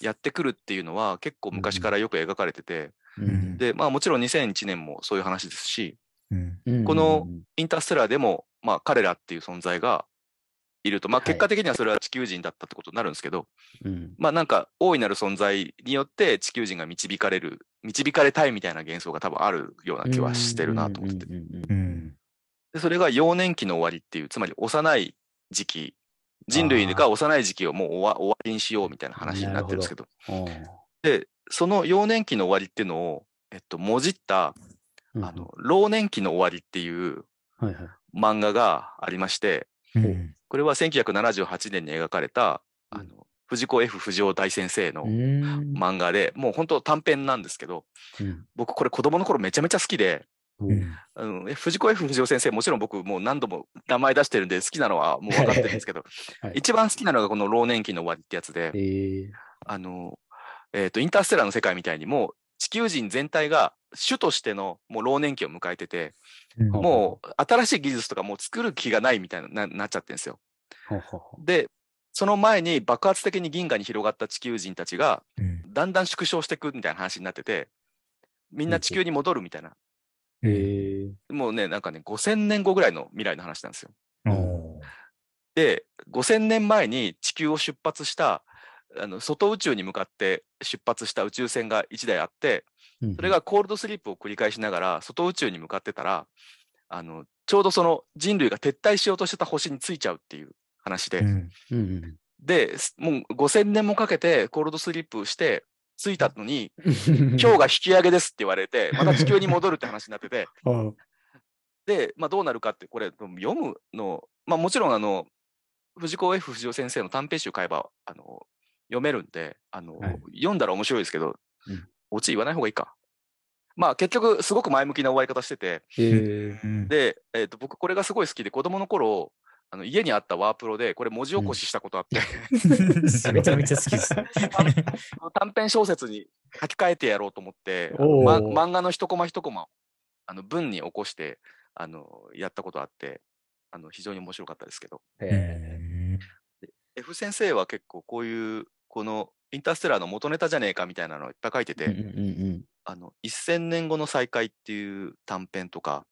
やってくるっていうのは結構昔からよく描かれてて、うん、でまあもちろん2001年もそういう話ですし、うん、このインターステラーでも、まあ、彼らっていう存在がいると、まあ、結果的にはそれは地球人だったってことになるんですけど、はい、まあなんか大いなる存在によって地球人が導かれたいみたいな幻想が多分あるような気はしてるなと思ってて、でそれが幼年期の終わりっていう、つまり幼い時期、人類が幼い時期をもう終わりにしようみたいな話になってるんですけど、でその幼年期の終わりっていうのを、もじった老年期の終わりっていう漫画がありまして、はいはい、これは1978年に描かれた、うん、藤子 F 不二雄大先生の漫画で、もう本当短編なんですけど、うん、僕これ子供の頃めちゃめちゃ好きで、うん、藤子 F 不二雄先生もちろん僕もう何度も名前出してるんで好きなのはもう分かってるんですけど、はい、一番好きなのがこの老年期の終わりってやつで、インターステラーの世界みたいにもう地球人全体が主としてのもう老年期を迎えてて、うん、もう新しい技術とかもう作る気がないみたいななっちゃってるんですよ、うん、でその前に爆発的に銀河に広がった地球人たちがだんだん縮小していくみたいな話になってて、みんな地球に戻るみたいな、もうねなんかね5000年後ぐらいの未来の話なんですよ。で5000年前に地球を出発した外宇宙に向かって出発した宇宙船が1台あって、それがコールドスリープを繰り返しながら外宇宙に向かってたら、ちょうどその人類が撤退しようとしてた星に着いちゃうっていう話で、うんうん、でもう5000年もかけてコールドスリープして着いたのに今日が引き上げですって言われてまた地球に戻るって話になっててで、まあ、どうなるかってこれ読むの、まあ、もちろん藤子 F 不二雄先生の短編集買えば読めるんではい、読んだら面白いですけど、うん、オチ言わない方がいいか。まあ結局すごく前向きな終わり方してて、で、僕これがすごい好きで子供の頃家にあったワープロでこれ文字起こししたことあって、うん、めちゃめちゃ好きです短編小説に書き換えてやろうと思って、漫画の一コマ一コマを文に起こしてやったことあって非常に面白かったですけど、F 先生は結構こういうこのインターステラーの元ネタじゃねえかみたいなのをいっぱい書いてて、1000年後の再会っていう短編とか、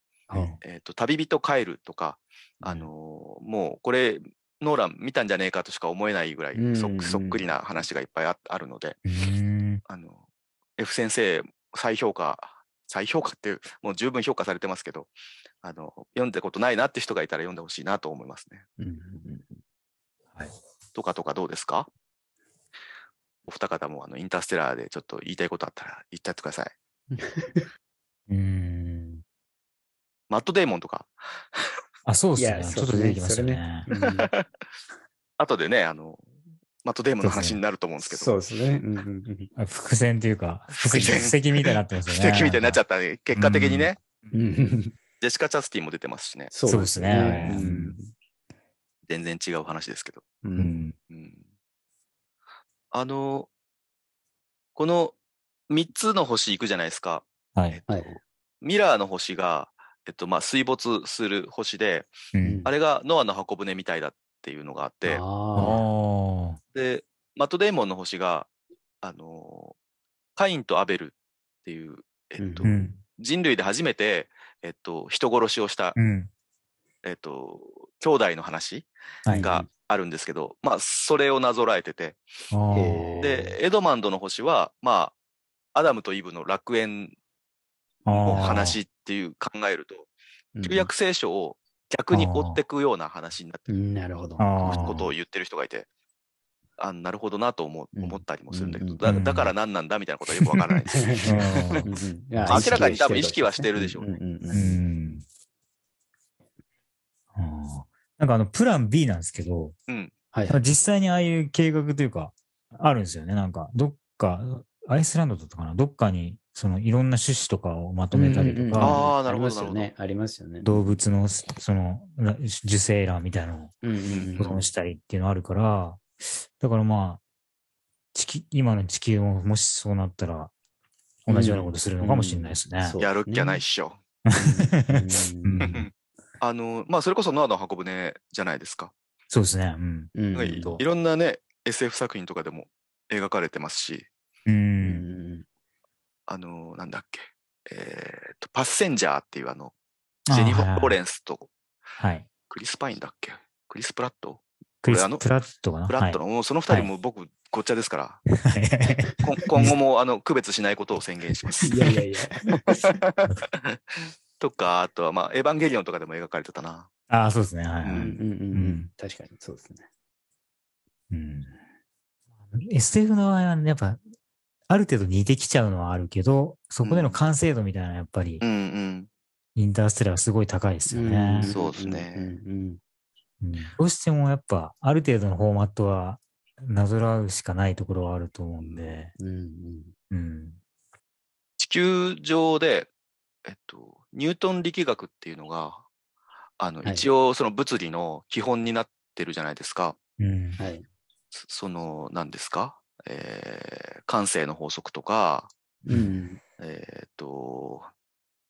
旅人帰るとか、もうこれノーラン見たんじゃねえかとしか思えないぐらいそっくりな話がいっぱい あるので、F 先生再評価っていうもう十分評価されてますけど、読んだことないなって人がいたら読んでほしいなと思いますね。はい、とかどうですか？お二方もインターステラーでちょっと言いたいことあったら言っちゃってください。マットデイモンとか。あ、そうですね。ちょっと出てきましたね。後でね、マットデイモンの話になると思うんですけど。そうですね。伏線というか、布石みたいになってますよね。布石みたいになっちゃったね。結果的にね。ジェシカ・チャスティンも出てますしね。そうですね。全然違う話ですけど、この3つの星行くじゃないですか、ミラーの星が、まあ、水没する星で、あれがノアの箱舟みたいだっていうのがあって、でマット・デイモンの星が、カインとアベルっていう、人類で初めて、人殺しをした、兄弟の話があるんですけど、まあそれをなぞらえてて、でエドマンドの星はまあアダムとイブの楽園の話っていう考えると旧約聖書を逆に追ってくような話になってることを言ってる人がいて、なるほどなと思ったりもするんだけど、だから何なんだみたいなことはよくわからないです明らかに多分意識はしてるでしょうね。なんかプラン B なんですけど、実際にああいう計画というかあるんですよね。なんかどっかアイスランドだったかな、どっかにそのいろんな種子とかをまとめたりとか、ああなるほどなるほど、ありますよね。動物のその受精卵みたいなのを保存したりっていうのあるから、だからまあ今の地球ももしそうなったら同じようなことするのかもしれないですね。うんうん、やるっきゃないっしょ。うん、まあそれこそノアの箱舟じゃないですか。そうですね。うん、いろんなね SF 作品とかでも描かれてますし、うん、なんだっけ、パッセンジャーっていうジェニファー・ロレンスと、はい、クリス・パインだっけ、クリス・プラット。クリス・プラットかな、プラットの、はい、その二人も僕、はい、ごっちゃですから、はい、今後も区別しないことを宣言します。いやいやいやとか、あとは、まあ、エヴァンゲリオンとかでも描かれてたな。ああそうですね、はい、うんうんうん、確かにそうですね、うん、SF の場合は、ね、やっぱある程度似てきちゃうのはあるけど、そこでの完成度みたいなやっぱり、うんうん、インターステラーはすごい高いですよね、うん、そうですね、うんうんうん、どうしてもやっぱある程度のフォーマットはなぞらうしかないところはあると思うんで、うんうんうん、地球上で、ニュートン力学っていうのがはい、一応その物理の基本になってるじゃないですか、うんはい、その何ですか、慣性の法則とか、うん、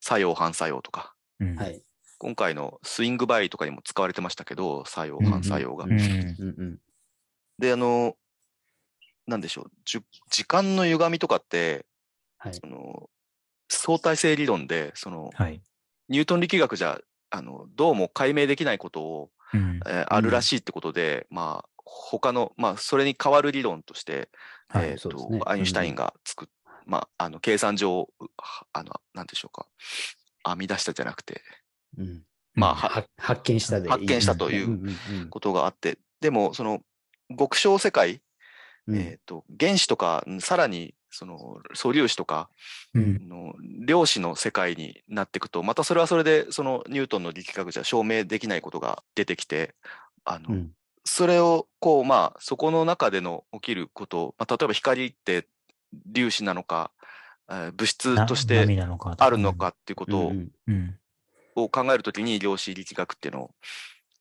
作用反作用とか、うんはい今回のスイングバイリとかにも使われてましたけど、作用、反作用が。うんうん、で、なんでしょう、時間の歪みとかって、はい、相対性理論で、はい、ニュートン力学じゃ、どうも解明できないことを、うんあるらしいってことで、うん、まあ、他の、まあ、それに代わる理論として、はいね、アインシュタインがうん、まあ、計算上、なんでしょうか、編み出したじゃなくて、うん、まあ発見したで発見したということがあって、うんうんうん、でもその極小世界、うん原子とかさらにその素粒子とかの量子の世界になっていくと、またそれはそれでそのニュートンの力学じゃ証明できないことが出てきて、うん、それをこうまあそこの中での起きること、まあ、例えば光って粒子なのか物質としてあるのかっていうことを、うんうんうんを考えるときに量子力学っていうのを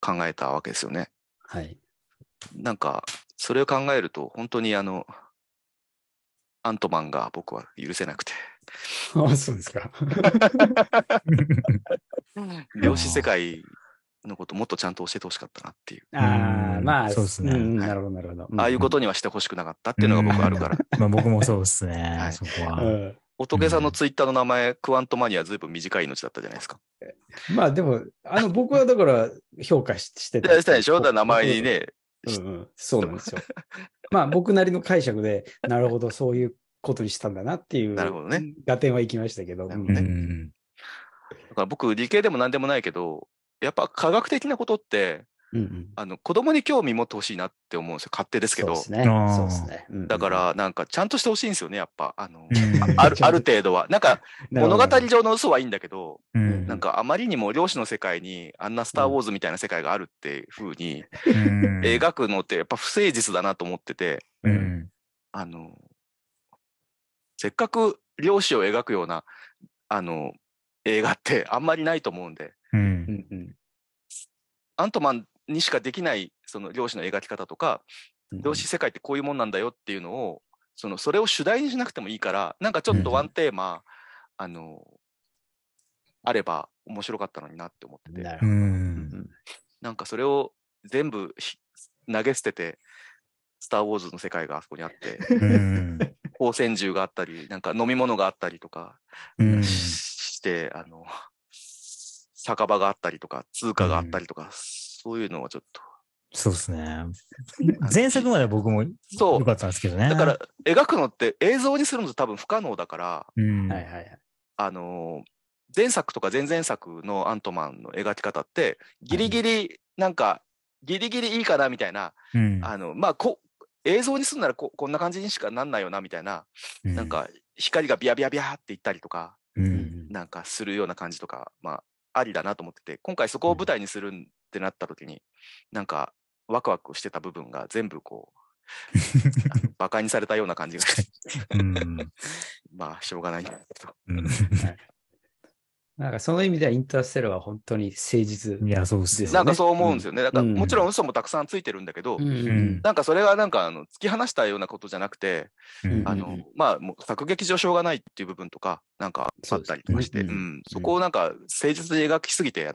考えたわけですよね。はい。なんかそれを考えると本当にアントマンが僕は許せなくて。あそうですか。量子世界のこともっとちゃんと教えてほしかったなっていう。ああまあそうですね。うん、なるほどなるほど、うん。ああいうことにはしてほしくなかったっていうのが僕あるから。まあ僕もそうですね。はい、そこは。うん仏さんのツイッターの名前、クワントマニアずいぶん短い命だったじゃないですか。まあでも僕はだから評価してたでしょ。だ名前にね、うんうん、そうなんですよ。まあ僕なりの解釈でなるほどそういうことにしたんだなっていう。なるほどね。合点は行きましたけど。なるほどね。うん、だから僕理系でも何でもないけど、やっぱ科学的なことって、うんうん、子供に興味持ってほしいなって思うんですよ。勝手ですけど。そうですね。だからなんかちゃんとしてほしいんですよね。やっぱある程度はなんか物語上の嘘はいいんだけど、なんかあまりにも量子の世界にあんなスター・ウォーズみたいな世界があるって風に描くのってやっぱ不誠実だなと思ってて、せっかく量子を描くような映画ってあんまりないと思うんで、うんうん、アントマンにしかできないその量子の描き方とか、量子世界ってこういうもんなんだよっていうのをそれを主題にしなくてもいいから、なんかちょっとワンテーマ、うん、あれば面白かったのになって思ってて、なんかそれを全部投げ捨ててスターウォーズの世界があそこにあって光線銃があったりなんか飲み物があったりとかして酒場があったりとか通貨があったりとか、そういうのはちょっとそうですね。前作まで僕も良かったんですけどね。だから描くのって映像にするのと多分不可能だから、うんはいはいはい、前作とか前々作のアントマンの描き方ってギリギリなんかギリギリいいかなみたいな、うん、まあ映像にするならこんな感じにしかなんないよなみたいな、うん、なんか光がビャビャビャっていったりとか、うん、なんかするような感じとかまあ。ありだなと思ってて、今回そこを舞台にするってなった時に、なんかワクワクしてた部分が全部こうバカにされたような感じがうんまあしょうがないんだけど、はい、なんかその意味ではインターステラーは本当に誠実、ね、いやそうですね、なんかそう思うんですよね、だからもちろん嘘もたくさんついてるんだけど、なんかそれはなんか突き放したようなことじゃなくて、まあもう作劇上しょうがないっていう部分とかなんかあったりとかして、そこをなんか誠実に描きすぎて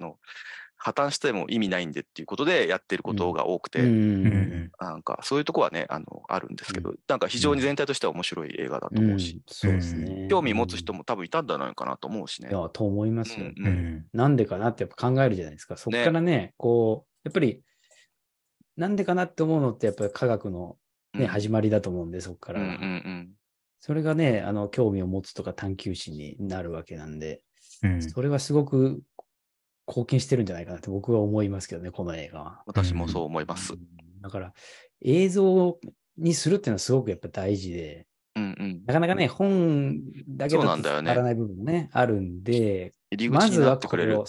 破綻しても意味ないんでっていうことでやってることが多くて、なんかそういうとこはねあるんですけど、なんか非常に全体としては面白い映画だと思うし、そうですね、興味持つ人も多分いたんじゃないかなと思うしね。いやと思いますよ、なんでかなってやっぱ考えるじゃないですか。そこから ねこうやっぱりなんでかなって思うのってやっぱり科学の、ね、始まりだと思うんで、そこから、それがね興味を持つとか探求心になるわけなんで、それはすごく貢献してるんじゃないかなって僕は思いますけどね、この映画は。私もそう思います。だから映像にするっていうのはすごくやっぱ大事で、なかなかね、本だけだとわからない部分もね、あるんで、まずはこれを、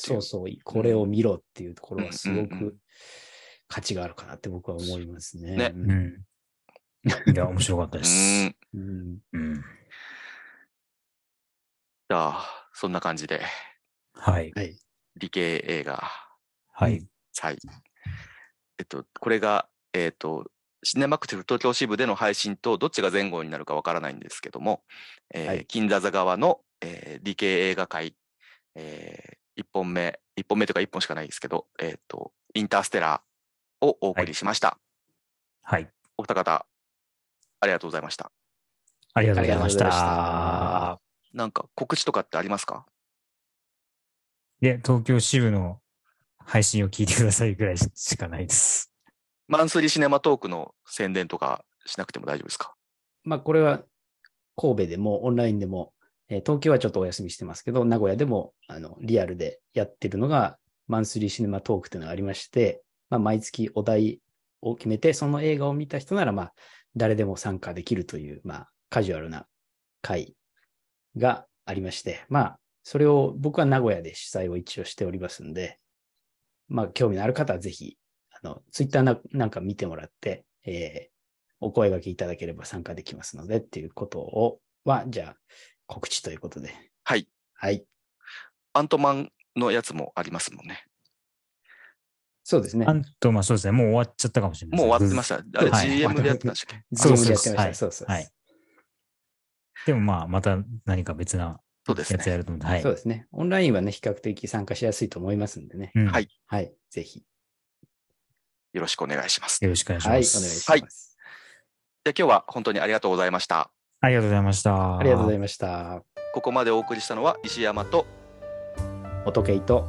これを見ろっていうところはすごく価値があるかなって僕は思いますね。いや、面白かったです。じゃあ、そんな感じで。はい。理系映画。はい。はい。これが、シネマクティブ東京支部での配信とどっちが前後になるかわからないんですけども、金座座側の、理系映画会、1本目というか1本しかないですけど、インターステラーをお送りしました。はい。お二方、ありがとうございました。ありがとうございました。なんか告知とかってありますか？で、東京支部の配信を聞いてくださいぐらいしかないです。マンスリーシネマトークの宣伝とかしなくても大丈夫ですか？まあ、これは神戸でもオンラインでも、東京はちょっとお休みしてますけど、名古屋でもリアルでやってるのが、マンスリーシネマトークというのがありまして、まあ、毎月お題を決めて、その映画を見た人なら、まあ、誰でも参加できるという、まあ、カジュアルな会がありまして、まあ、それを僕は名古屋で主催を一応しておりますんで、まあ興味のある方はぜひ、ツイッターなんか見てもらって、お声掛けいただければ参加できますのでっていうことを、じゃあ告知ということで。はい。はい。アントマンのやつもありますもんね。そうですね。アントマン、そうですね。もう終わっちゃったかもしれない。もう終わってました。あれ GM でやってましたっけ？GM でやってました。そうそう。はい。でもまあ、また何か別な。そうですね。オンラインはね、比較的参加しやすいと思いますんでね。はい。はい。ぜひ。よろしくお願いします。よろしくお願いします。はい。お願いします。はい。じゃあ今日は本当にありがとうございました。ありがとうございました。ありがとうございました。ここまでお送りしたのは石山と、乙啓と、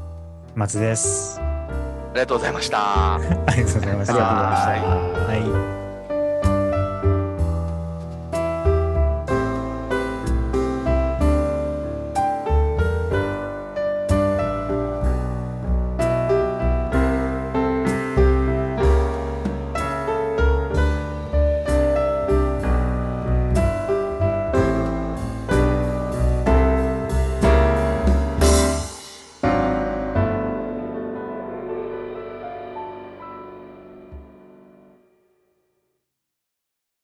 松です。ありがとうございました。ありがとうございました。ありがとうございました。はい。